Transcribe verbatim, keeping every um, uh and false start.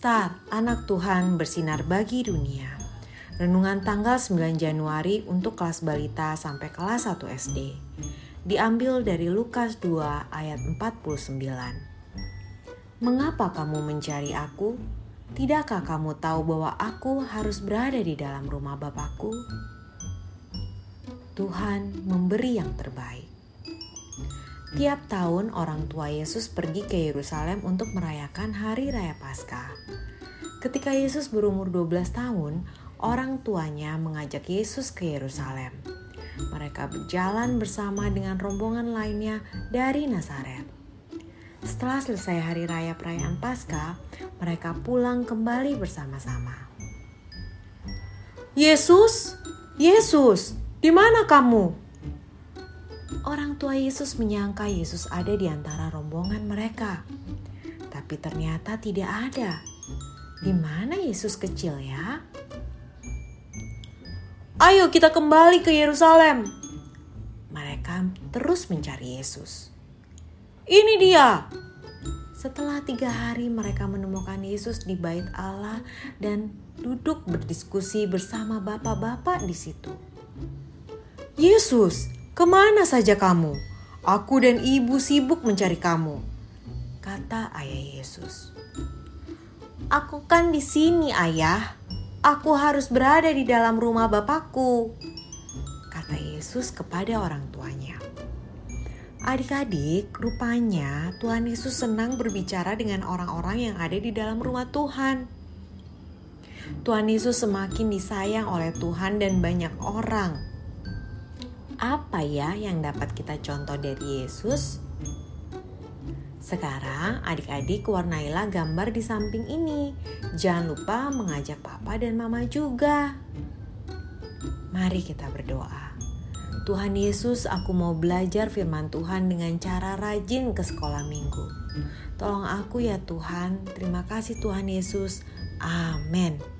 Start, anak Tuhan bersinar bagi dunia. Renungan tanggal sembilan Januari untuk kelas balita sampai kelas satu S D. Diambil dari Lukas dua ayat empat puluh sembilan. Mengapa kamu mencari aku? Tidakkah kamu tahu bahwa aku harus berada di dalam rumah Bapakku? Tuhan memberi yang terbaik. Tiap tahun orang tua Yesus pergi ke Yerusalem untuk merayakan Hari Raya Paskah. Ketika Yesus berumur dua belas tahun, orang tuanya mengajak Yesus ke Yerusalem. Mereka berjalan bersama dengan rombongan lainnya dari Nazaret. Setelah selesai Hari Raya Perayaan Paskah, mereka pulang kembali bersama-sama. Yesus, Yesus, di mana kamu? Orang tua Yesus menyangka Yesus ada di antara rombongan mereka. Tapi ternyata tidak ada. Di mana Yesus kecil ya? Ayo kita kembali ke Yerusalem. Mereka terus mencari Yesus. Ini dia. Setelah tiga hari mereka menemukan Yesus di Bait Allah dan duduk berdiskusi bersama bapak-bapak di situ. Yesus, kemana saja kamu? Aku dan ibu sibuk mencari kamu, kata ayah Yesus. Aku kan di sini, ayah. Aku harus berada di dalam rumah Bapakku, kata Yesus kepada orang tuanya. Adik-adik, rupanya Tuhan Yesus senang berbicara dengan orang-orang yang ada di dalam rumah Tuhan. Tuhan Yesus semakin disayang oleh Tuhan dan banyak orang. Apa ya yang dapat kita contoh dari Yesus? Sekarang adik-adik warnailah gambar di samping ini. Jangan lupa mengajak papa dan mama juga. Mari kita berdoa. Tuhan Yesus, aku mau belajar firman Tuhan dengan cara rajin ke sekolah minggu. Tolong aku ya Tuhan. Terima kasih Tuhan Yesus. Amin.